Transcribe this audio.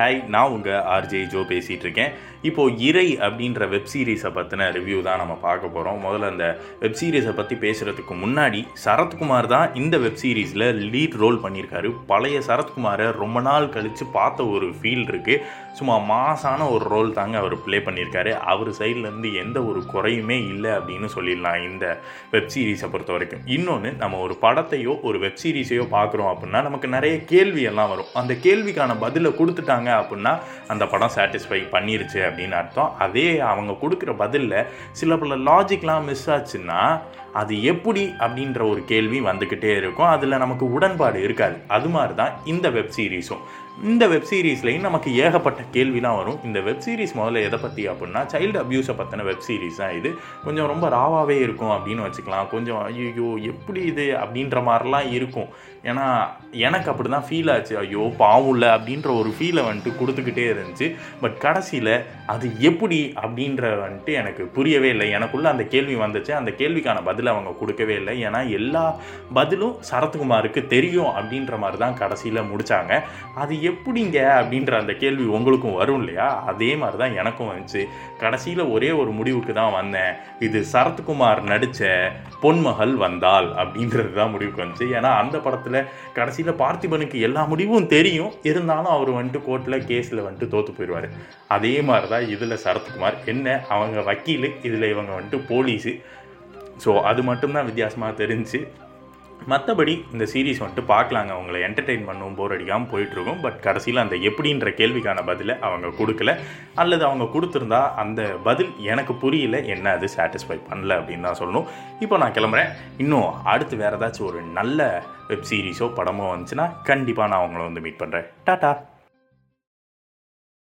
Hi, நான் உங்கள் RJ Joe பேசிகிட்டு இருக்கேன். இப்போது இறை அப்படின்ற வெப்சீரிஸை பற்றின ரிவ்யூ தான் நம்ம பார்க்க போகிறோம். முதல்ல அந்த வெப்சீரிஸை பற்றி பேசுகிறதுக்கு முன்னாடி, சரத்குமார் தான் இந்த வெப்சீரிஸில் லீட் ரோல் பண்ணியிருக்காரு. பழைய சரத்குமாரை ரொம்ப நாள் கழித்து பார்த்த ஒரு ஃபீல் இருக்குது. சும்மா மாசான ஒரு ரோல் தாங்க அவர் ப்ளே பண்ணியிருக்காரு. அவர் சைட்லேருந்து எந்த ஒரு குறையுமே இல்லை அப்படின்னு சொல்லிடலாம் இந்த வெப்சீரிஸை பொறுத்த வரைக்கும். இன்னொன்று, நம்ம ஒரு படத்தையோ ஒரு வெப்சீரிஸையோ பார்க்குறோம் அப்படின்னா நமக்கு நிறைய கேள்வியெல்லாம் வரும். அந்த கேள்விக்கான பதிலை கொடுத்துட்டாங்க அப்படின்னா அந்த படம் சாட்டிஸ்ஃபை பண்ணிருச்சு அப்படின்னு அர்த்தம். அதே அவங்க கொடுக்குற பதிலில் சில பல லாஜிக்லாம் மிஸ் ஆச்சுன்னா அது எப்படி அப்படின்ற ஒரு கேள்வி வந்துக்கிட்டே இருக்கும். அதில் நமக்கு உடன்பாடு இருக்காது. அது மாதிரி தான் இந்த வெப்சீரிஸும். இந்த வெப்சீரிஸ்லையும் நமக்கு ஏகப்பட்ட கேள்விலாம் வரும். இந்த வெப்சீரிஸ் முதல்ல எதை பற்றி அப்படின்னா, சைல்டு அப்யூஸை பற்றின வெப்சீரிஸ் தான் இது. கொஞ்சம் ரொம்ப ராவாகவே இருக்கும் அப்படின்னு வச்சுக்கலாம். கொஞ்சம் ஐயோ எப்படி இது அப்படின்ற மாதிரிலாம் இருக்கும். ஏன்னா எனக்கு அப்படி தான் ஃபீல் ஆச்சு. ஐயோ பாவும்ல அப்படின்ற ஒரு ஃபீலை வந்துட்டு கொடுத்துக்கிட்டே இருந்துச்சு. பட் கடைசியில் அது எப்படி அப்படின்ற வந்துட்டு எனக்கு புரியவே இல்லை. எனக்குள்ளே அந்த கேள்வி வந்துச்சு. அந்த கேள்விக்கான பதில் அவங்க கொடுக்கவே இல்லை. ஏன்னா எல்லா பதிலும் சரத்குமாருக்கு தெரியும் அப்படின்ற மாதிரி தான் கடைசியில் முடித்தாங்க. அது எப்படிங்க அப்படின்ற அந்த கேள்வி உங்களுக்கும் வரும் இல்லையா? அதே மாதிரி தான் எனக்கும் வந்துச்சு. கடைசியில் ஒரே ஒரு முடிவுக்கு தான் வந்தேன். இது சரத்குமார் நடித்த பொன்மகள் வந்தாள் அப்படின்றது தான் முடிவுக்கு வந்துச்சு. ஏன்னா அந்த படத்தில் கடைசியில் பார்த்திபனுக்கு எல்லா முடிவும் தெரியும். இருந்தாலும் அவர் வந்துட்டு கோர்ட்டில் கேஸில் வந்துட்டு தோற்று போயிடுவார். அதே மாதிரி தான் இதில் சரத்குமார். என்ன அவங்க வக்கீல், இதில் இவங்க வந்துட்டு போலீஸு. ஸோ அது மட்டும்தான் வித்தியாசமாக தெரிஞ்சு. மற்றபடி இந்த சீரீஸ் வந்துட்டு பார்க்கலாங்க. அவங்களை என்டர்டெயின் பண்ணவும் போர் அடிக்காமல் போயிட்டுருக்கும். பட் கடைசியில் அந்த எப்படின்ற கேள்விக்கான பதிலை அவங்க கொடுக்கல. அல்லது அவங்க கொடுத்துருந்தா அந்த பதில் எனக்கு புரியல, என்ன அது சாட்டிஸ்ஃபை பண்ணல அப்படின்னு தான் சொல்லணும். இப்போ நான் கிளம்புறேன். இன்னும் அடுத்து வேறு ஏதாச்சும் ஒரு நல்ல வெப்சீரிஸோ படமோ வந்துச்சுன்னா கண்டிப்பாக நான் அவங்கள வந்து மீட் பண்ணுறேன். டாட்டா.